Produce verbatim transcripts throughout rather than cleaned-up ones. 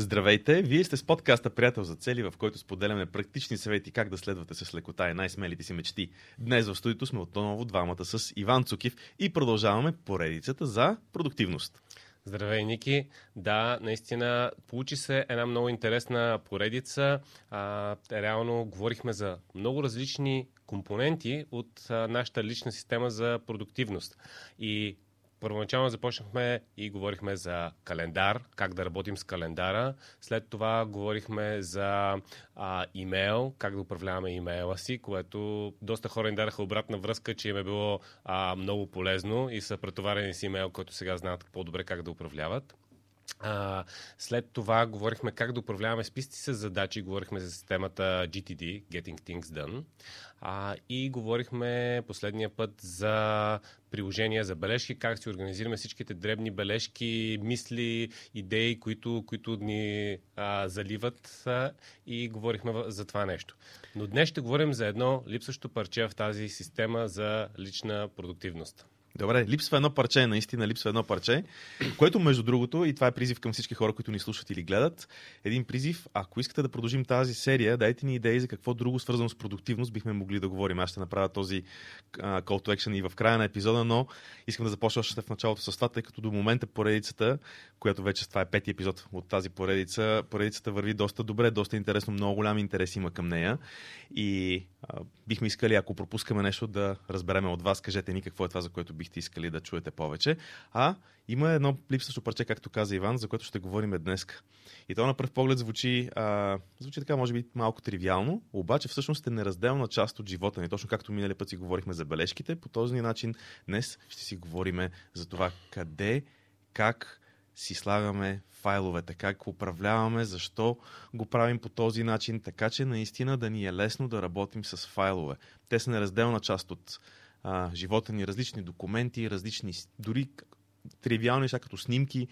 Здравейте! Вие сте с подкаста "Приятел за цели", в който споделяме практични съвети как да следвате с лекота и най-смелите си мечти. Днес в студиото сме отново двамата с Иван Цукив и продължаваме поредицата за продуктивност. Здравей, Ники! Да, наистина получи се една много интересна поредица. А, реално говорихме за много различни компоненти от а, нашата лична система за продуктивност. И първоначално започнахме и говорихме за календар, как да работим с календара. След това говорихме за а, имейл, как да управляваме имейла си, което доста хора ни дараха обратна връзка, че им е било а, много полезно и са претоварени с имейл, който сега знаят по-добре как да управляват. А, след това говорихме как да управляваме списъци с задачи, говорихме за системата джи ти ди, Getting Things Done, а, и говорихме последния път за приложения за бележки, как си организираме всичките дребни бележки, мисли, идеи, които, които ни а, заливат, а, и говорихме за това нещо. Но днес ще говорим за едно липсващо парче в тази система за лична продуктивност. Добре, липсва едно парче, наистина липсва едно парче, което между другото, и това е призив към всички хора, които ни слушат или гледат, един призив: ако искате да продължим тази серия, дайте ни идеи за какво друго свързано с продуктивност бихме могли да говорим. Аз ще направя този uh, call to action и в края на епизода, но искам да започна още в началото с това, тъй като до момента поредицата, която вече това е пети епизод от тази поредица, поредицата върви доста добре, доста интересно, много голям интерес има към нея и uh, бихме искали, ако пропускаме нещо, да разберем от вас. Кажете ни какво е това, за което бихте искали да чуете повече. А има едно липсващо парче, както каза Иван, за което ще говорим днес. И то на пръв поглед звучи, а, звучи така, може би малко тривиално, обаче всъщност е неразделна част от живота ни. Точно както минали път си говорихме за бележките, по този начин днес ще си говорим за това къде, как си слагаме файловете, как го управляваме, защо го правим по този начин, така че наистина да ни е лесно да работим с файлове. Те са неразделна част от Uh, живота ни, различни документи, различни, дори тривиални неща, като снимки.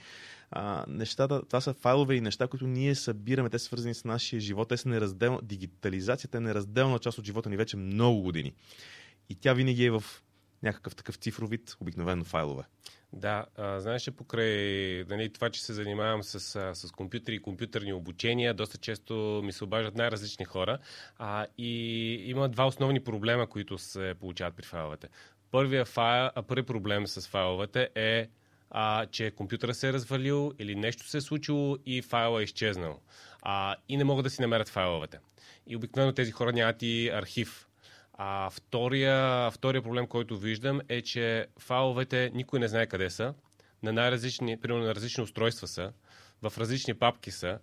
Uh, нещата, това са файлове и неща, които ние събираме. Те са свързани с нашия живот. Те са неразделна, дигитализацията е неразделна част от живота ни вече много години. И тя винаги е в някакъв такъв цифров вид, обикновено файлове. Да, а, знаеш, покрай нали, това, че се занимавам с, а, с компютри и компютърни обучения, доста често ми се обаждат най-различни хора, а, и има два основни проблема, които се получават при файловете. Първият файл, първи проблем с файловете е, а, че компютърът се е развалил или нещо се е случило и файлът е изчезнал. А, и не могат да си намерят файловете. И обикновено тези хора нямат и архив. А втория, втория проблем, който виждам, е, че файловете никой не знае къде са, на най-различни, примерно на различни устройства са, в различни папки са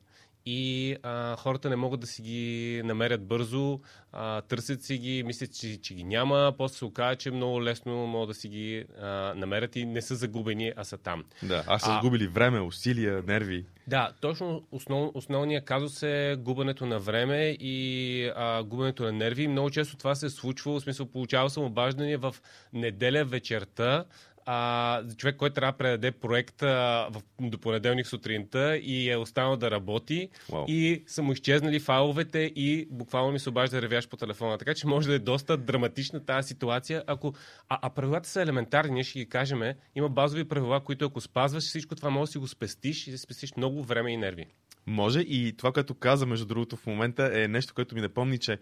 и а, хората не могат да си ги намерят бързо, а, търсят си ги, мислят, че, че ги няма, после се оказва, че много лесно могат да си ги а, намерят и не са загубени, а са там. Да, а са а, загубили време, усилия, нерви. Да, точно основ, основният казус е губенето на време и а, губенето на нерви. Много често това се случва, в смисъл получавал съм обаждане в неделя вечерта, а, човек, който трябва да предаде проекта в, до понеделник сутринта и е останал да работи. Wow. И са му изчезнали файловете и буквално ми се обажда ревяш по телефона. Така че може да е доста драматична тази ситуация. Ако... А, а правилата са елементарни, ние ще ги кажем. Има базови правила, които ако спазваш всичко това, може да си го спестиш и да спестиш много време и нерви. Може, и това, което каза, между другото, в момента е нещо, което ми напомни, че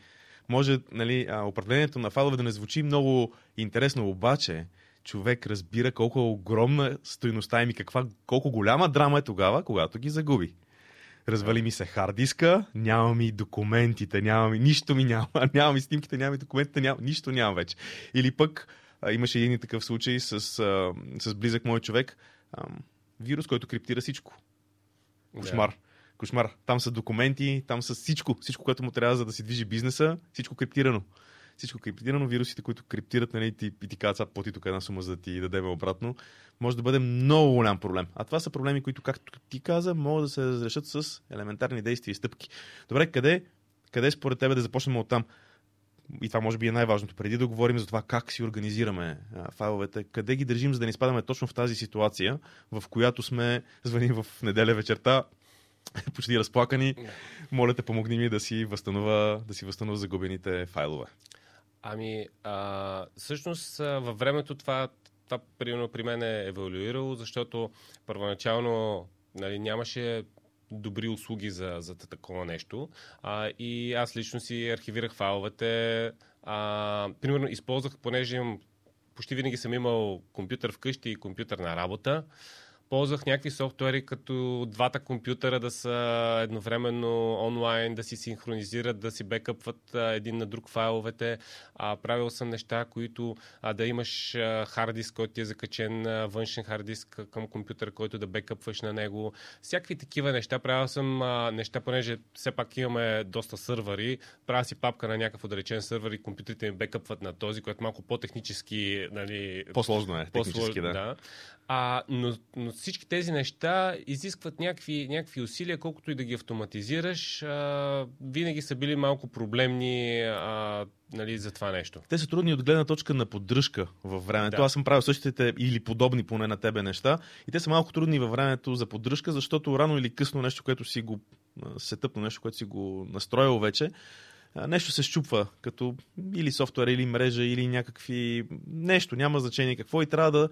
може, нали, управлението на файлове да не звучи много интересно, обаче човек разбира колко е огромна стойността им и каква, колко голяма драма е тогава, когато ги загуби. Развали ми се хард диска, няма ми документите, няма ми, нищо ми няма, няма ми снимките, няма ми документите, няма, нищо няма вече. Или пък а, имаше един такъв случай с, а, с близък мой човек, а, вирус, който криптира всичко. Кошмар. Yeah. Кошмар. Там са документи, там са всичко, всичко, което му трябва, за да си движи бизнеса, всичко криптирано. Всичко криптирано, вирусите, които криптират, нали, и ти, ти казват, плати тук една сума, за да ти дадем обратно, може да бъде много голям проблем. А това са проблеми, които, както ти каза, могат да се разрешат с елементарни действия и стъпки. Добре, къде, къде според тебе да започнем от там? И това може би е най-важното. Преди да говорим за това как си организираме а, файловете, къде ги държим, за да не изпадаме точно в тази ситуация, в която сме звъним в неделя вечерта, почти разплакани, моля те, помогни ми да си възстановя, да си възстановя загубените файлове. Ами, а, всъщност във времето това, това примерно при мен е еволюирало, защото първоначално, нали, нямаше добри услуги за, за такова нещо. А, и аз лично си архивирах файловете. А, примерно използвах, понеже имам, почти винаги съм имал компютър вкъщи и компютър на работа. Ползвах някакви софтуери, като двата компютъра да са едновременно онлайн, да си синхронизират, да си бекъпват един на друг файловете. А, правил съм неща, които а, да имаш хард диск, който ти е закачен, външен хард диск към компютър, който да бекъпваш на него. Всякакви такива неща. Правил съм а, неща, понеже все пак имаме доста сървъри. Правя си папка на някакъв отдалечен сървър и компютрите им бекъпват на този, който малко по-технически... Нали, по-сложно е, по-слож... технически, да. да. А, но, но всички тези неща изискват някакви, някакви усилия, колкото и да ги автоматизираш. А, винаги са били малко проблемни а, нали, за това нещо. Те са трудни от гледна точка на поддръжка във времето. Да. Аз съм правил същите или подобни поне на тебе неща. И те са малко трудни във времето за поддръжка, защото рано или късно нещо, което си го сетъпно, нещо, което си го настроил вече, нещо се счупва, като или софтуер, или мрежа, или някакви нещо. Няма значение какво и трябва да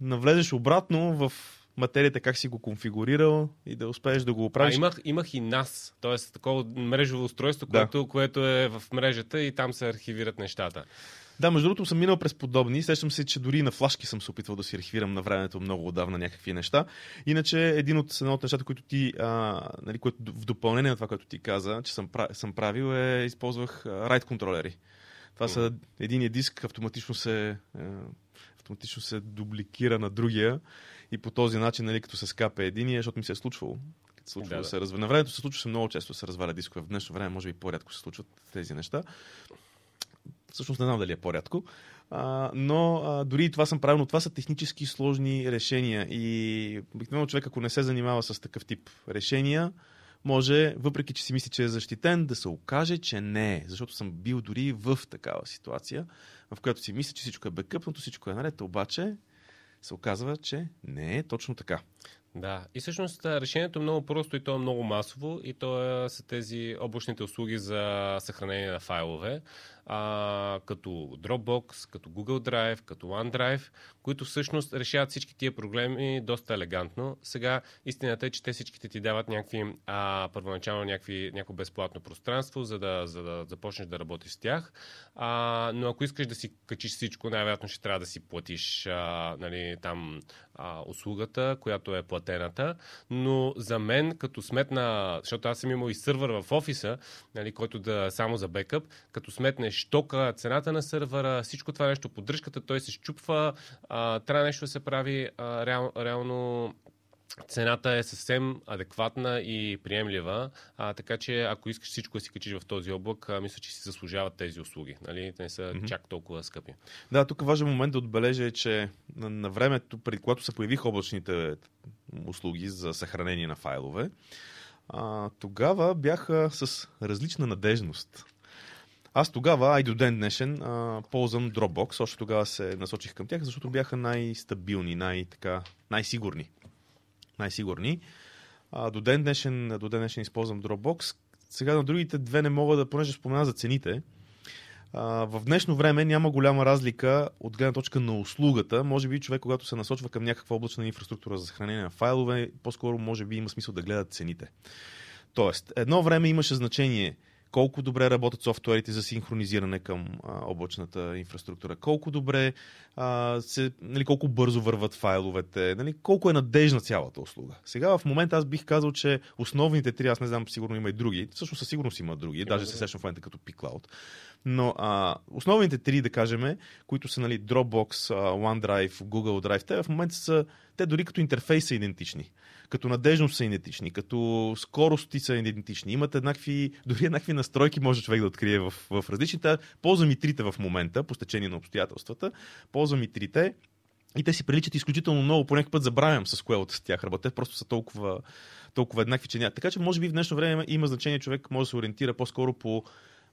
навлезеш обратно в материята, как си го конфигурирал и да успееш да го оправиш. А, имах, имах и нас, т.е. такова мрежово устройство, да. което, което е в мрежата и там се архивират нещата. Да, между другото съм минал през подобни. Сещам се, че дори на флашки съм се опитвал да си архивирам на времето много отдавна някакви неща. Иначе един от, едно от нещата, които ти, а, нали, което в допълнение на това, което ти каза, че съм, съм правил, е използвах RAID контролери. Това mm. са единия диск, автоматично се... автоматично се дубликира на другия и по този начин, нали, като се скапе единия, защото ми се е случвало. Като случвало да, да. Се разв... На времето се случваше много често се разваля дискове. В днешно време може би по-рядко се случват тези неща. Всъщност не знам дали е по-рядко. А, но а, дори и това съм правил, но това са технически сложни решения и обикновено човек, ако не се занимава с такъв тип решения, може, въпреки че си мисли, че е защитен, да се окаже, че не е. Защото съм бил дори в такава ситуация, в която си мисля, че всичко е бекъпнато, всичко е наред, обаче се оказва, че не е точно така. Да, и всъщност решението е много просто и то е много масово и то е, са тези облачните услуги за съхранение на файлове, а, като Dropbox, като Google Drive, като OneDrive, които всъщност решават всички тия проблеми доста елегантно. Сега истината е, че те всичките ти дават някакви, а, първоначално някакви, някакво безплатно пространство, за да, за да започнеш да работиш с тях, а, но ако искаш да си качиш всичко, най-вероятно ще трябва да си платиш а, нали, там а, услугата, която е платна. Но за мен, като сметна, защото аз съм имал и сървър в офиса, нали, който да само за бекъп, като сметнеш тока, цената на сървъра, всичко това нещо, поддръжката, той се счупва, а, трябва нещо да се прави, а, реал, реално цената е съвсем адекватна и приемлива, а, така че ако искаш всичко да си качиш в този облак, а, мисля, че си заслужават тези услуги. Нали? Те не са mm-hmm. чак толкова скъпи. Да, тук важен момент да отбележа е, че на, на времето, преди когато се появиха облачните услуги за съхранение на файлове, а, тогава бяха с различна надежност. Аз тогава, а и до ден днешен, а, ползвам Dropbox. Още тогава се насочих към тях, защото бяха най-стабилни, най-така, най-сигурни. най-сигурни. А, до ден днешен, до ден днешен използвам Dropbox. Сега на другите две не мога да, понеже спомена за цените. А, в днешно време няма голяма разлика от гледна точка на услугата. Може би човек, когато се насочва към някаква облачна инфраструктура за съхранение на файлове, по-скоро може би има смисъл да гледат цените. Тоест, едно време имаше значение колко добре работят софтуерите за синхронизиране към а, облачната инфраструктура, колко добре, а, се, нали, колко бързо върват файловете, нали, колко е надежна цялата услуга. Сега в момента аз бих казал, че основните три, аз не знам, сигурно има и други, всъщност със сигурност има други, даже се сещам в момента като P-Cloud, но а, основните три, да кажем, които са, нали, Dropbox, OneDrive, Google Drive, те в момента са, те дори като интерфейс са идентични, като надежност са идентични, като скорости са идентични, имат еднакви, дори еднакви настройки може човек да открие в, в различните. Ползвам и трите в момента, по стечение на обстоятелствата, ползвам и трите и те си приличат изключително много, по някакъв път забравям с кое от тях работят, просто са толкова, толкова еднакви, че няма. Така че може би в днешно време има значение, човек може да се ориентира по-скоро по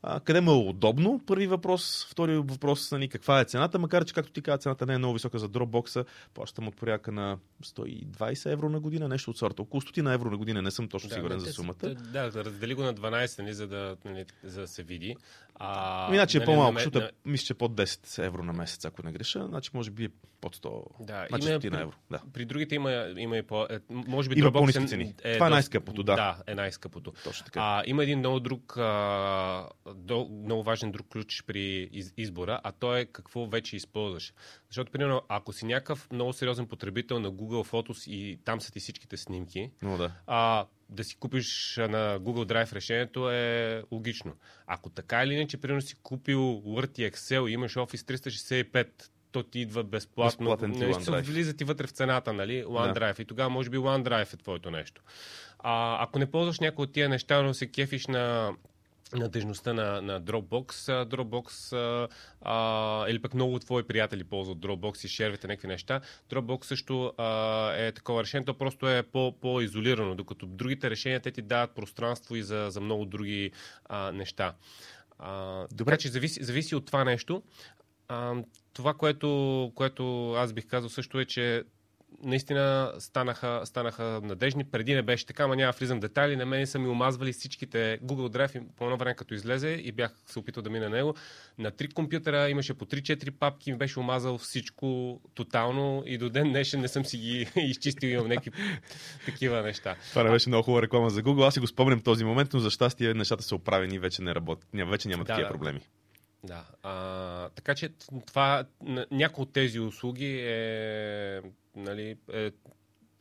А, къде му е удобно? Първи въпрос. Втори въпрос е каква е цената, макар че, както ти каза, цената не е много висока за Dropbox-а. Плащам от порядка на сто и двайсет евро на година, нещо от сорта. Около стотин евро на година, не съм точно да, сигурен за сумата. Да, да, да, раздели го на дванайсет, нали, за, да, нали, за да се види. А, иначе нали, е по-малко, защото на... мисля, че под десет евро на месец, ако не греша. Значи може би е под сто, да, значи сто евро. Да. При другите има, има и по... Е, може би има по-ниски цени. Е, Това е най-скъпото, да. Да, е най-скъпото. Точно така. А, има един много друг... А... До, много важен друг ключ при из, избора, а то е какво вече използваш. Защото, примерно, ако си някакъв много сериозен потребител на Google Photos и там са ти всичките снимки, но да. А, да си купиш на Google Drive решението е логично. Ако така или иначе, примерно си купил Word и Excel и имаш Office триста шейсет и пет, то ти идва безплатно. Нещо влиза ти вътре в цената, нали? OneDrive. Да. И тогава може би OneDrive е твоето нещо. А, ако не ползваш някои от тия неща, но се кефиш на надежността на, на Dropbox. Dropbox а, или пък много твои приятели ползват Dropbox и шервите някакви неща. Dropbox също а, е такова решение. То просто е по, по-изолирано, докато другите решения те ти дават пространство и за, за много други а, неща. А, така че зависи, зависи от това нещо. А, това, което, което аз бих казал също е, че наистина станаха, станаха надежни. Преди не беше така, ма няма влизам в детайли. На мен са ми омазвали всичките Google Drive по едно време, като излезе и бях се опитал да мина на него. На три компютъра имаше по три-четири папки, ми беше омазал всичко тотално и до ден днешен не съм си ги изчистил, имам някакви такива неща. Това не беше много хубава реклама за Google. Аз си го спомням този момент, но за щастие нещата са оправени и вече не работят. Вече няма да, такива да. проблеми. Да. А, така че това, някои от тези услуги е, нали, е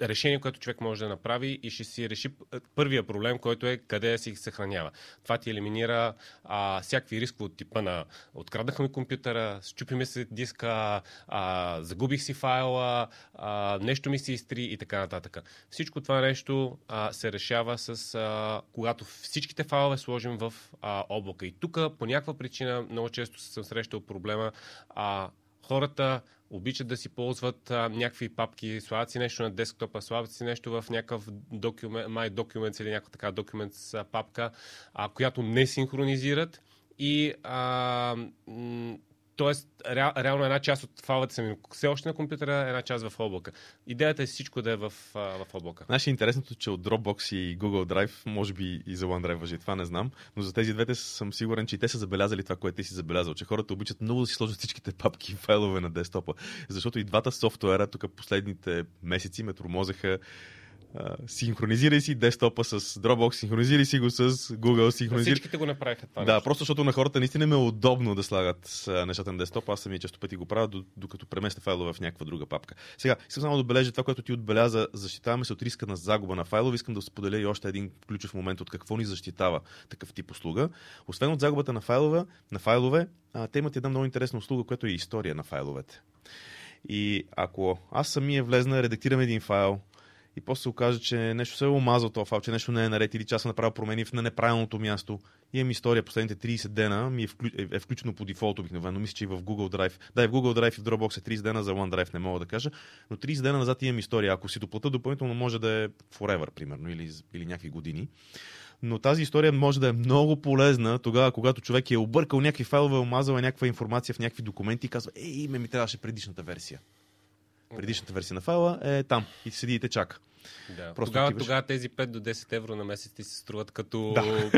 решение, което човек може да направи и ще си реши първия проблем, който е къде си съхранява. Това ти елиминира а, всякакви рискове от типа на откраднаха ми компютъра, счупи ми се диска, а, загубих си файла, а, нещо ми се изтри и така нататък. Всичко това нещо а, се решава с а, когато всичките файлове сложим в а, облака. И тук по някаква причина много често съм срещал проблема а, хората обичат да си ползват а, някакви папки, слагат си нещо на десктопа, слагат си нещо в някакъв документ, My Documents или някаква така Documents папка, а, която не синхронизират и а, м- тоест, реал, реално една част от файловете са ми все още на компютъра, една част в облака. Идеята е всичко да е в, в облака. Значи интересното, че от Dropbox и Google Drive, може би и за OneDrive въжи, това не знам, но за тези двете съм сигурен, че и те са забелязали това, което ти си забелязал, че хората обичат много да си сложат всичките папки и файлове на десктопа, защото и двата софтуера тук последните месеци ме тормозеха. Uh, синхронизирай си десктопа с Dropbox, синхронизирай си го с Google, синхронизирай... Всичките го направиха това. Да, нещо. Просто защото на хората наистина им е удобно да слагат нещата на десктопа. Аз самия често пъти го правя, докато преместя файлове в някаква друга папка. Сега, искам само да отбележа това, което ти отбеляза. Защитаваме се от риска на загуба на файлове. Искам да споделя и още един ключов момент от какво ни защитава такъв тип услуга. Освен от загубата на файлове, на файлове а, те имат една много интересна услуга, която е история на файловете. И ако аз самия влезна, редактирам един файл, и после се окаже, че нещо се е омазал този файл, че нещо не е наред или че аз съм направил промени на неправилното място. И имам история последните трийсет дена, ми е, вклю... е включено по дефолт обикновено, мисля, че и в Google Drive. Да, и в Google Drive и в Dropbox е трийсет дена, за OneDrive не мога да кажа, но трийсет дена назад имам история. Ако си доплата допълнително, може да е forever, примерно, или, или някакви години. Но тази история може да е много полезна тогава, когато човек е объркал някакви файлове, омазал някаква информация в някакви документи и казва: "Ей, име ми трябваше предишната версия." Предишната версия на файла е там и седи и те чака. Да. Тогава, тогава тези пет до десет евро на месец ти се струват като да.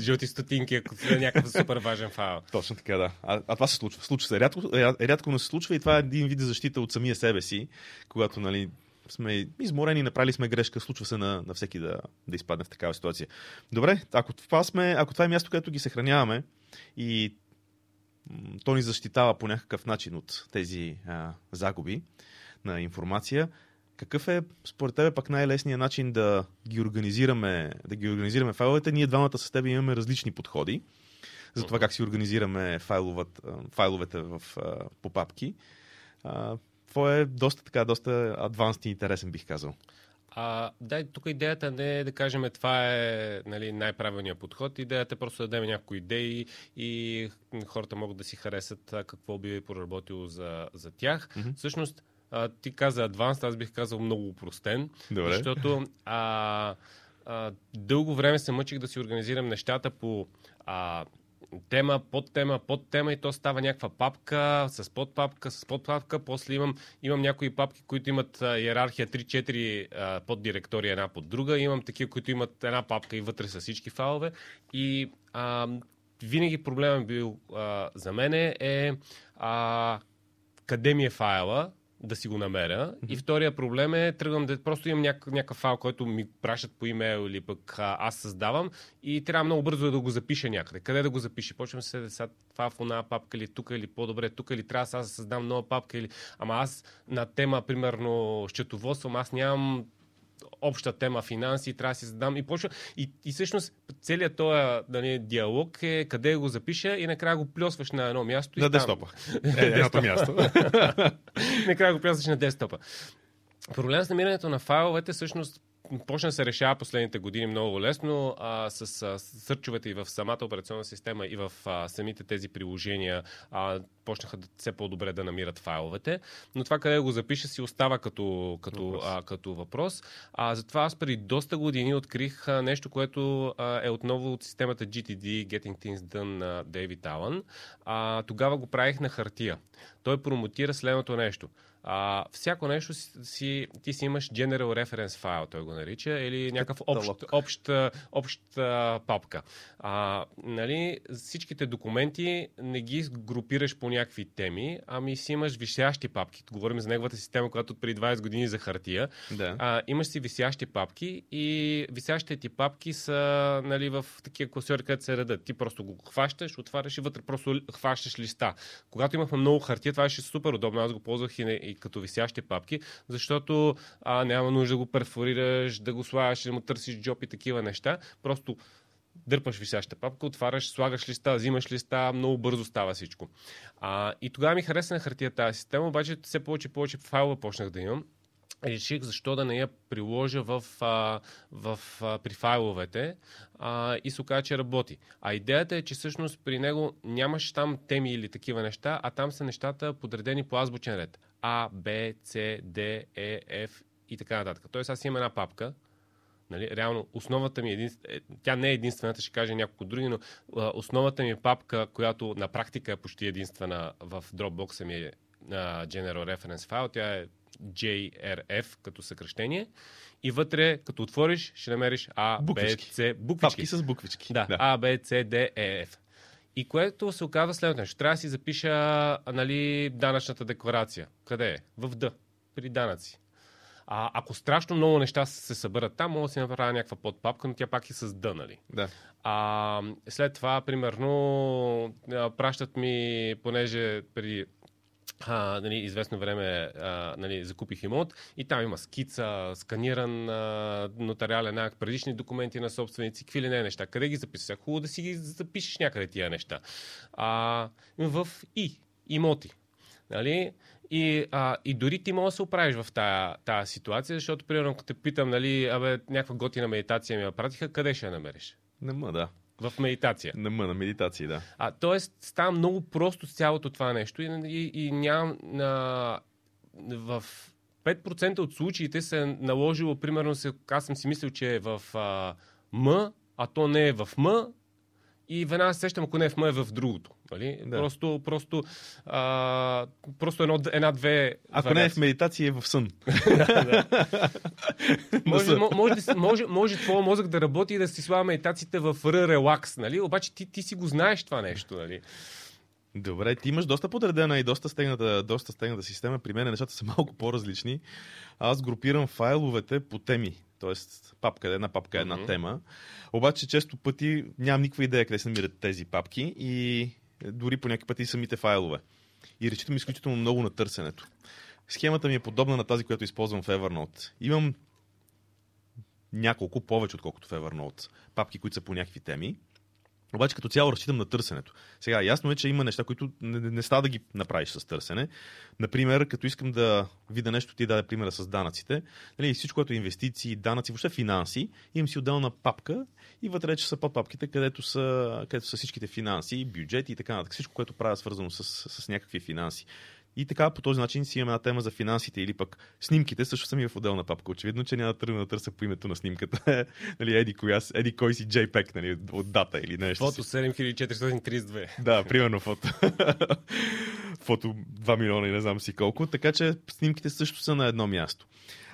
Жълти стотинки, ако си е някакъв супер важен файл. Точно така, да. А, а това се случва. Случва се. Рядко, рядко не се случва и това е един вид защита от самия себе си, когато, нали, сме изморени, направили сме грешка, случва се на, на всеки да, да изпадне в такава ситуация. Добре, ако това, сме, ако това е място, където ги съхраняваме и то ни защитава по някакъв начин от тези а, загуби на информация, какъв е според тебе пък най-лесният начин да ги организираме, да ги организираме файловете? Ние двамата с теб имаме различни подходи за това как си организираме файловете, файловете в, по папки. Това е доста така, доста адванс и интересен, бих казал. А, да, тук идеята не е да кажем това е, нали, най-правилният подход. Идеята е просто да дадем някои идеи и хората могат да си харесат какво би проработило за, за тях. Mm-hmm. Всъщност, а, ти каза advanced, аз бих казал много упростен. Добре. Защото а, а, дълго време се мъчих да си организирам нещата по... А, тема, подтема, подтема и то става някаква папка с подпапка, с подпапка. После имам, имам някои папки, които имат иерархия три-четири поддиректории една под друга. Имам такива, които имат една папка и вътре са всички файлове. И а, винаги проблемът бил а, за мен е а, къде ми е файла, да си го намеря. Mm-hmm. И втория проблем е, тръгвам да просто имам няк- някакъв файл, който ми пращат по имейл или пък а, аз създавам и трябва много бързо да го запиша някъде. Къде да го запиша? Почвам се да сега това в една папка или тук, или по-добре тук, или трябва сега да създам нова папка. Или... Ама аз на тема, примерно, счетоводствам, аз нямам обща тема финанси, трябва да си задам и почва. И, и всъщност целият този да не, диалог е къде го запиша и накрая го плюсваш на едно място. На и десктопа. Там... Е, едното място. Накрая го плюсваш на десктопа. Проблем с намирането на файловете всъщност почна да се решава последните години много лесно а, с а, сърчовете и в самата операционна система и в а, самите тези приложения а, почнаха да, все по-добре да намират файловете, но това къде го запиша си остава като, като въпрос. А, като въпрос. А, затова аз преди доста години открих а, нещо, което а, е отново от системата джи ти ди, Getting Things Done на David Allen. А, тогава го правих на хартия. Той промотира следното нещо. А, всяко нещо си, ти си имаш General Reference файл, той го нарича, или някакъв общ, общ, общ папка. А, нали, всичките документи не ги групираш по някакви теми, ами си имаш висящи папки. Говорим за неговата система, която от преди двайсет години за хартия. Да. А, имаш си висящи папки и висящите ти папки са, нали, в такива класиори, където се редат. Ти просто го хващаш, отваряш и вътре просто хващаш листа. Когато имахме много хартия, това беше супер удобно. Аз го ползвах и не и като висящи папки, защото а, няма нужда да го перфорираш, да го слагаш, да му търсиш джоб и такива неща. Просто дърпаш висяща папка, отваряш, слагаш листа, взимаш листа, много бързо става всичко. А, и тогава ми хареса на хартия тази система, обаче все повече и повече файлове почнах да имам. Реших защо да не я приложа в, в, в, при файловете а, и се оказа, че работи. А идеята е, че всъщност при него нямаш там теми или такива неща, а там са нещата подредени по азбучен ред. А, Б, С, Д, Е, Ф и така нататък. Тоест аз имам една папка. Нали? Реално основата ми е един... тя не е единствената, ще кажа няколко други, но а, основната ми папка, която на практика е почти единствена в Dropbox ми е а, General Reference файл, тя е джей ар еф като съкръщение и вътре, като отвориш, ще намериш А, Б, С, буквички. Папки с буквички. Да, да. А, Б, С, Д, Е, Ф. И което се оказва следното нещо. Трябва да си запиша, нали, данъчната декларация. Къде е? В Д. При данъци. А, ако страшно много неща се съберат там, мога да си направя някаква подпапка, но тя пак е с Д, нали? Да. А, след това, примерно, пращат ми, понеже при... А, нали, известно време а, нали, закупих имот и там има скица, сканиран а, нотариален акт, предишни документи на собственици, какви ли не неща. Къде ги записаш? Хубаво да си ги запишеш някъде тия неща. А, в И, имоти. Нали? И, а, и дори ти може да се оправиш в тая, тая ситуация, защото, примерно, като те питам, нали, абе, някаква готина медитация ми я пратиха, къде ще я намериш? Нема, да. В медитация. На, на медитация, да. А, тоест, става много просто с цялото това нещо и, и, и нямам... А, в пет процента от случаите се е наложило, примерно, аз съм си мислил, че е в а, М, а то не е в М и веднага се сещам, ако не е в М, е в другото. Нали? Да. Просто, просто, а, просто едно, една-две... Ако не е в медитация, е в сън. Може, може, може, може твой мозък да работи и да си слага медитациите в Р-релакс, нали? Обаче ти, ти си го знаеш това нещо. Нали? Добре, ти имаш доста подредена и доста стегната, доста стегната система. При мен нещата са малко по-различни. Аз групирам файловете по теми. Тоест, папка, една папка е една mm-hmm. тема. Обаче, често пъти нямам никаква идея къде се намират тези папки и дори по някакви пъти самите файлове. И речитам изключително много на търсенето. Схемата ми е подобна на тази, която използвам в Evernote. Имам няколко повече, отколкото в Evernote. Папки, които са по някакви теми. Обаче като цяло разчитам на търсенето. Сега, ясно е, че има неща, които не, не става да ги направиш с търсене. Например, като искам да видя нещо, ти даде примера с данъците. Нали, всичко, което е инвестиции, данъци, въобще финанси, имам си отделна папка и вътре, че са подпапките, където са, където са всичките финанси, бюджети и така нататък. Всичко, което правя свързано с, с някакви финанси. И така по този начин си имам една тема за финансите или пък снимките, също съм и в отделна папка. Очевидно, че няма да тръгна да търся по името на снимката. нали, еди, коя, еди кой си JPEG, нали, от дата или нещо. Фото седем хиляди четиристотин тридесет и две. Да, примерно фото. фото два милиона и не знам си колко. Така че снимките също са на едно място.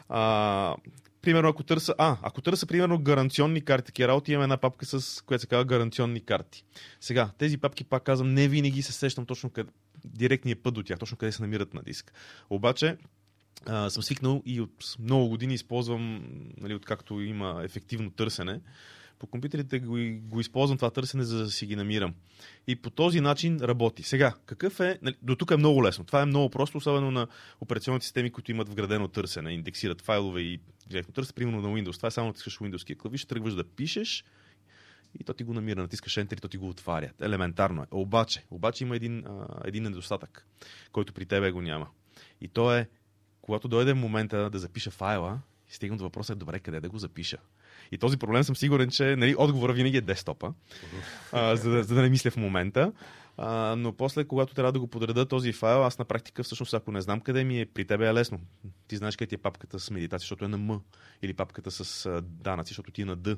А, примерно, ако търса, а, ако търса, примерно, гаранционни карти, такива работи, имаме една папка, с която се казва гаранционни карти. Сега, тези папки, пак казвам, не винаги се сещам точно къде, директния път до тях, точно къде се намират на диск. Обаче, а, съм свикнал и от много години използвам, нали, откакто има ефективно търсене, по компютрите го, го използвам това търсене, за да си ги намирам. И по този начин работи. Сега, какъв е... Нали, до тук е много лесно. Това е много просто, особено на операционните системи, които имат вградено търсене. Индексират файлове и директно търсене, примерно на Windows. Това е само натискаш Windows-кия клавиш, тръгваш да пишеш и то ти го намира. Натискаш Enter и то ти го отваря. Елементарно е. Обаче, обаче има един, а, един недостатък, който при тебе го няма. И то е, когато дойде момента да запиша файла, стигам до въпроса, добре, къде да го запиша? И този проблем съм сигурен, че нали, отговора винаги е десктопа, а, за, да, за да не мисля в момента. А, но после, когато трябва да го подреда този файл, аз на практика всъщност, ако не знам къде ми е, при тебе е лесно. Ти знаеш къде ти е папката с медитация, защото е на М, или папката с данъци, защото ти е на Д.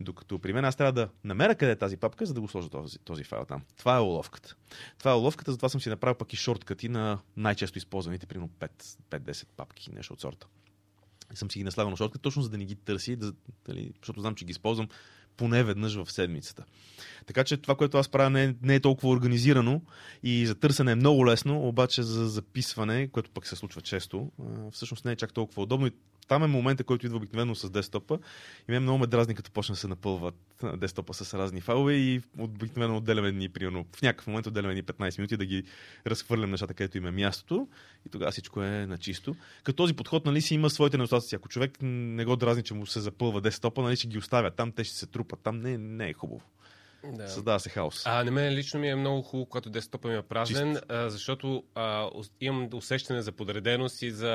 Докато при мен аз трябва да намеря къде е тази папка, за да го сложа този, този файл там. Това е уловката. Това е уловката, затова съм си направил пък и шорткати на най-често използваните, примерно пет до десет папки, нещо от сорта. Съм си ги наслагал на шортката, точно за да не ги търси, да, дали, защото знам, че ги използвам поне веднъж в седмицата. Така че това, което аз правя, не е, не е толкова организирано и за търсене е много лесно, обаче за записване, което пък се случва често, всъщност не е чак толкова удобно. И там е момента, който идва обикновено с десктопа и мен много ме дразни, като почне да се напълват десктопа с разни файлове и обикновено отделяме дни, примерно в някакъв момент отделяме дни петнайсет минути да ги разхвърлям нещата, където им е мястото и тогава всичко е на чисто. Като този подход, нали, си има своите недостатъци. Ако човек не го дразни, че му се запълва десктопа, нали, ще ги оставя там, те ще се трупат там, не, не е хубаво. Да. Създава се хаос. А на мен лично ми е много хубаво, когато десктопът ми е празен, а, защото а, имам усещане за подреденост и за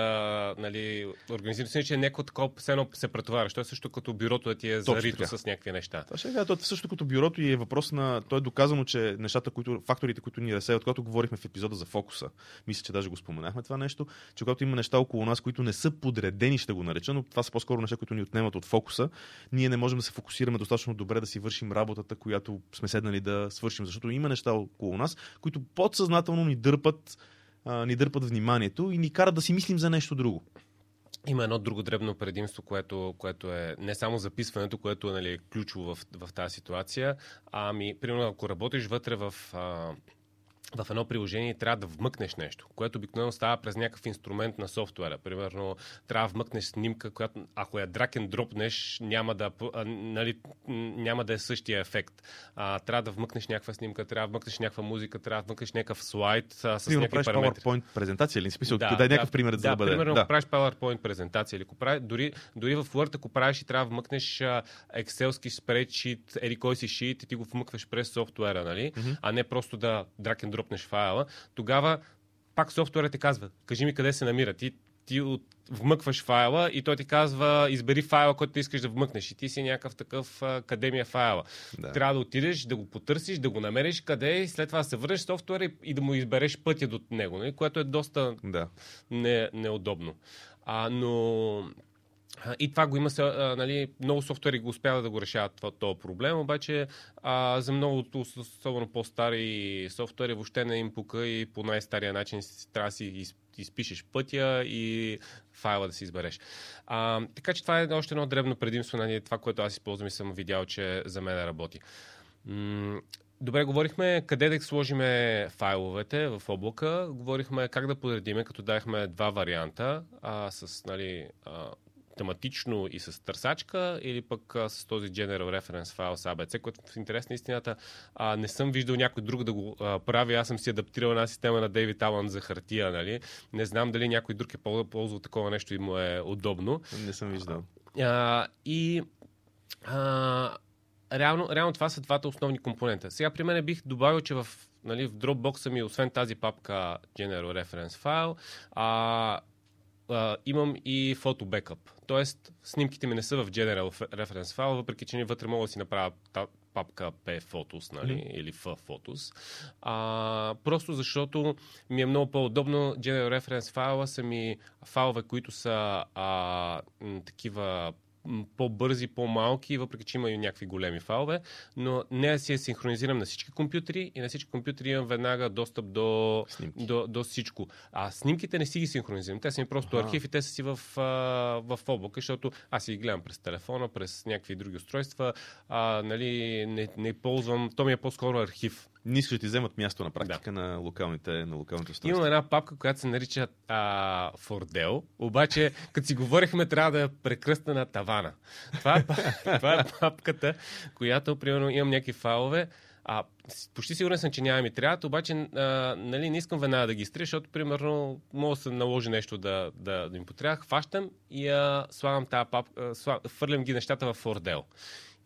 нали, организираност, че някой такова едно се претоваряш. Той е също като бюрото да ти е зарито с някакви неща. Това ще кажа, той е също като бюрото и е въпрос на... Той е доказано, че нещата, които, факторите, които ни разсеят, когато говорихме в епизода за фокуса, мисля, че даже го споменахме това нещо, че когато има неща около нас, които не са подредени, ще го нареча, но това са по-скоро неща, които ни отнемат от фокуса, ние не можем да се фокусираме достатъчно добре да си вършим работата, която сме седнали да свършим, защото има неща около нас, които подсъзнателно ни дърпат, а, ни дърпат вниманието и ни карат да си мислим за нещо друго. Има едно друго дребно предимство, което, което е не само записването, което е нали, ключово в, в тази ситуация, ами, примерно, ако работиш вътре в... А... в едно приложение трябва да вмъкнеш нещо, което обикновено става през някакъв инструмент на софтуера. Примерно, трябва да вмъкнеш снимка, която ако я drag and dropнеш, няма да, нали, няма да е същия ефект. А, трябва да вмъкнеш някаква снимка, трябва да вмъкнеш някаква музика, трябва да вмъкнеш някакъв слайд а, с някакви параметри. Примерно, правиш PowerPoint презентация или смисъл? Да, дай някакъв да, пример да, да бъде. Примерно, да. Ако правиш PowerPoint презентация или прави, дори, дори в Word, ако правиш и трябва да вмъкнеш екселски спредшит, еди кой си шит и ти го вмъкваш през софтуера, нали? Mm-hmm. А не просто да drag and drop дропнеш файла, тогава пак софтуера ти казва, кажи ми къде се намира. Ти, ти от... вмъкваш файла и той ти казва, избери файла, който ти искаш да вмъкнеш. И ти си някакъв такъв, къде ми е файла. Да. Трябва да отидеш, да го потърсиш, да го намериш къде и след това се върнеш софтуера и, и да му избереш пътя до него, нали? Което е доста да. не, неудобно. А, но... И това го има, нали, много софтуери го успяват да го решават този проблем, обаче а, за много, особено по-стари софтуери, въобще не им пука и по най-стария начин трябва да си изпишеш пътя и файла да си избереш. А, така че това е още едно дребно предимство, нали, това, което аз използвам и съм видял, че за мен работи. Добре, говорихме къде да сложиме файловете в облака, говорихме как да подредиме, като дадахме два варианта а, с... Нали, а, тематично и с търсачка или пък а, с този General Reference файл с а бе це, което в интерес на истината а, не съм виждал някой друг да го а, прави. Аз съм си адаптирал една система на David Allen за хартия. Нали? Не знам дали някой друг е ползвал такова нещо и му е удобно. Не съм виждал. А, и... А, реално, реално това са двата основни компонента. Сега при мен бих добавил, че в, нали, в Dropbox-а ми, освен тази папка General Reference файл, а... а, имам и фото бекъп. Тоест, снимките ми не са в General Reference файл, въпреки че вътре мога да си направя папка P-Photos, нали, mm. или F-Photos. А, просто защото ми е много по-удобно. General Reference файла са ми файлове, които са а, такива по-бързи, по-малки, въпреки че има и някакви големи файлове, но не си я синхронизирам на всички компютри и на всички компютри имам веднага достъп до, до, до всичко. А снимките не си ги синхронизирам. Те са ми просто ага. архив и те са си в, в облака, защото аз си ги гледам през телефона, през някакви други устройства. А, нали, не, не ползвам. То ми е по-скоро архив. Не искаш да ти вземат място на практика да. на локалните, на локалните устройства. Имам една папка, която се нарича а, Фордел, обаче като си говорихме, трябва да е прекръстна на тавана. Това е, това е папката, която, примерно, имам някакви файлове. А, почти сигурен съм, че няма ми трябват, обаче а, нали, не искам веднага да ги изтрия, защото, примерно, мога да се наложи нещо да, да, да ми потрябва. Хващам и а, слагам тази папка, слаг... фърлям ги нещата в Фордел.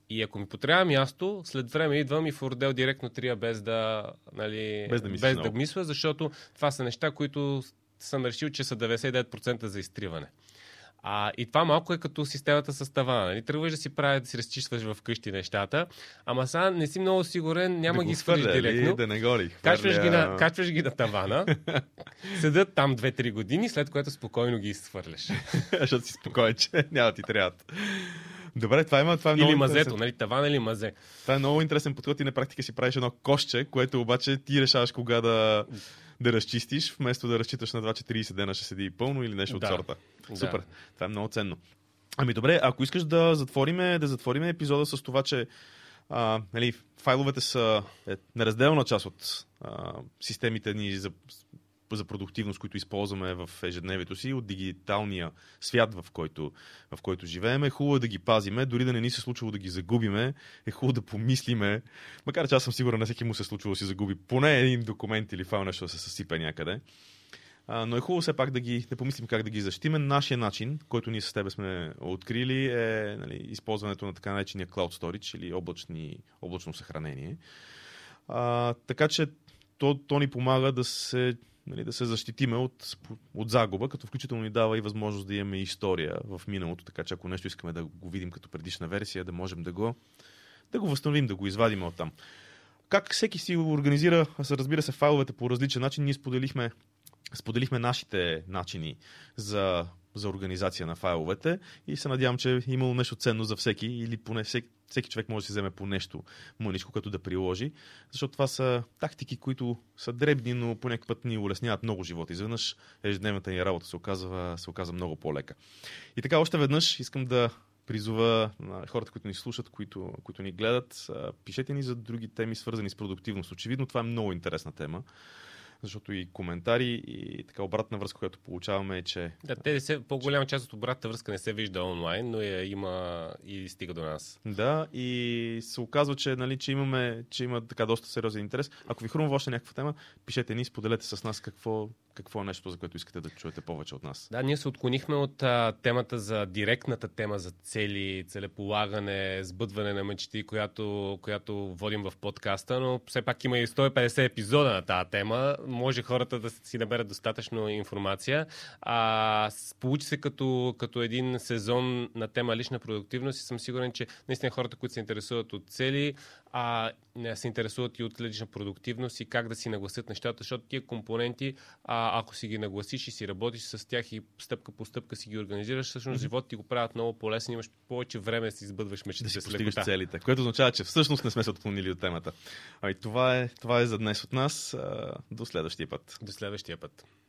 И ако ми потрябва място, след време идвам и Фордел директно трия без да, нали, без да, мисля, без да мисля, защото това са неща, които съм решил, че са деветдесет и девет процента за изтриване. А, и това малко е като системата с тавана. Нали? Тръгваш да си правиш, да си разчистваш вкъщи нещата, ама сега не си много сигурен, няма да ги свържиш директно. Да не го ли, качваш, ги на, качваш ги на тавана, седат там две-три години, след което спокойно ги изхвърляш. Защото си спокоен, че няма ти трябват. Добре, това има, това е или много мазето, интересен. Нали, таван или мазе. Това е много интересен подход и на практика си правиш едно кошче, което обаче ти решаваш кога да, да разчистиш, вместо да разчиташ на две-трийсет дена ще седи пълно или нещо да. от сорта. Супер, да. Това е много ценно. Ами добре, ако искаш да затвориме, да затвориме епизода с това, че а, нали, файловете са е, неразделна част от а, системите ни за, за продуктивност, които използваме в ежедневието си, от дигиталния свят, в който, в който живеем. Е хубаво да ги пазиме, дори да не ни се случило да ги загубиме, е хубаво да помислиме, макар че аз съм сигурен, на всеки му се случило да си загуби поне един документ или файл, нещо да се съсипе някъде. А, но е хубаво все пак да ги да помислим как да ги защитиме. Нашия начин, който ние с тебе сме открили, е нали, използването на така наречения Cloud Storage или облачни, облачно съхранение. А, така че то, то ни помага да се Нали, да се защитиме от, от загуба, като включително ни дава и възможност да имаме история в миналото, така че ако нещо искаме да го видим като предишна версия, да можем да го, да го възстановим, да го извадим оттам. Как всеки си организира, разбира се, файловете по различен начин, ние споделихме, споделихме нашите начини за, за организация на файловете и се надявам, че е имало нещо ценно за всеки или поне всеки, всеки човек може да си вземе по нещо мъничко, като да приложи, защото това са тактики, които са дребни, но по някакъв път ни улесняват много живота. Изведнъж ежедневната ни работа се оказва, се оказва много по-лека. И така, още веднъж искам да призова хората, които ни слушат, които, които ни гледат, пишете ни за други теми, свързани с продуктивност. Очевидно, това е много интересна тема, защото и коментари, и така обратна връзка, която получаваме е, че... Да, те се, по-голяма част от обратната връзка не се вижда онлайн, но я има и стига до нас. Да, и се оказва, че, нали, че, имаме, че има така доста сериозен интерес. Ако ви хрумва още някаква тема, пишете ни, споделете с нас какво, какво е нещо, за което искате да чуете повече от нас. Да, ние се отклонихме от а, темата за директната тема за цели, целеполагане, сбъдване на мечти, която, която водим в подкаста, но все пак има и сто и петдесет епизода на тази тема. Може хората да си наберат достатъчно информация. А, получи се като, като един сезон на тема лична продуктивност и съм сигурен, че наистина хората, които се интересуват от цели, а, се интересуват и от лична продуктивност и как да си нагласят нещата, защото тия компоненти, а, ако си ги нагласиш и си работиш с тях и стъпка по стъпка си ги организираш, всъщност mm-hmm. живота ти го правят много по-лесен, имаш повече време да си избъдваш мечтите, да си постигаш целите, което означава, че всъщност не сме се отклонили от темата. Ами това е, това е за днес от нас. До следващия път. До следващия път.